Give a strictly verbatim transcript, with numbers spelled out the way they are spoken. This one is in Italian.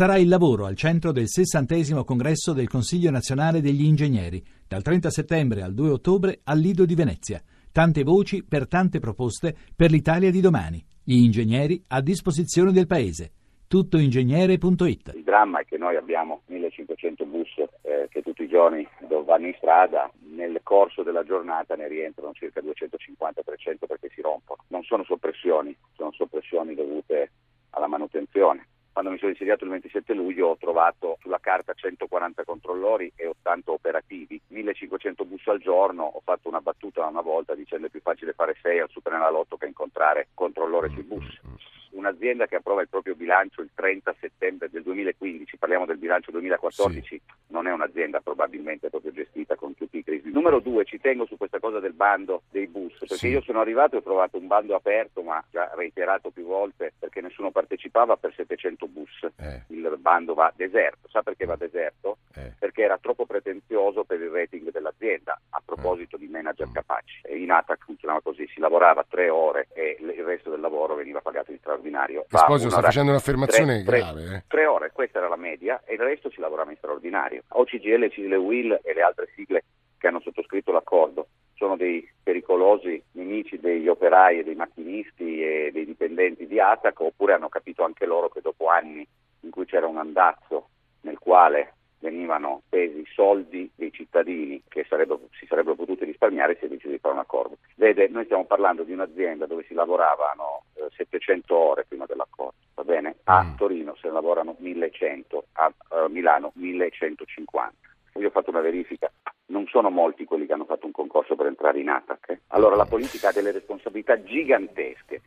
sarà il lavoro al centro del sessantesimo congresso del Consiglio Nazionale degli Ingegneri, dal trenta settembre al due ottobre al Lido di Venezia. Tante voci per tante proposte per l'Italia di domani. Gli ingegneri a disposizione del Paese. Tuttoingegnere punto it. Il dramma è che noi abbiamo millecinquecento bus eh, che tutti i giorni vanno in strada, nel corso della giornata ne rientrano circa duecentocinquanta trecento perché si rompono. Non sono soppressioni, sono soppressioni dovute alla manutenzione. Quando mi sono insediato il ventisette luglio ho trovato sulla carta centoquaranta controllori e ottanta operativi, millecinquecento bus al giorno. Ho fatto una battuta una volta dicendo è più facile fare sei al superenalotto che incontrare controllore sui bus. Un'azienda che approva il proprio bilancio il trenta settembre del duemilaquindici, parliamo del bilancio duemilaquattordici, sì. Non è un'azienda probabilmente proprio gestita con tutti i crismi. Numero due, ci tengo su questa cosa del bando dei bus, perché sì. Io sono arrivato e ho trovato un bando aperto, ma già reiterato più volte, perché nessuno partecipava, per settecento bus. Eh. Il bando va deserto. Sa perché va deserto? Eh. Perché era troppo pretenzioso per il rating dell'azienda, a proposito eh. di manager mm. capaci. E in Atac funzionava così, si lavorava tre ore e il resto del lavoro veniva pagato in straordinario. Esposito sta facendo un'affermazione tre, grave. Tre, eh. tre ore, questa era la media, e il resto si lavorava in straordinario. O C G L, C I S L e U I L e le altre sigle che hanno sottoscritto l'accordo sono dei pericolosi nemici degli operai e dei macchinisti e dei dipendenti di Atac, oppure hanno capito anche loro che dopo anni in cui c'era un andazzo nel quale venivano spesi soldi dei cittadini che sarebbero, si sarebbero potuti risparmiare se decisi di fare un accordo. Vede, noi stiamo parlando di un'azienda dove si lavoravano eh, settecento ore prima dell'accordo, va bene? A mm. Torino se ne lavorano millecento, a eh, Milano millecentocinquanta. Io ho fatto una verifica. Non sono molti quelli che hanno fatto un concorso per entrare in Atac. Eh? Allora la politica ha delle responsabilità gigantesche.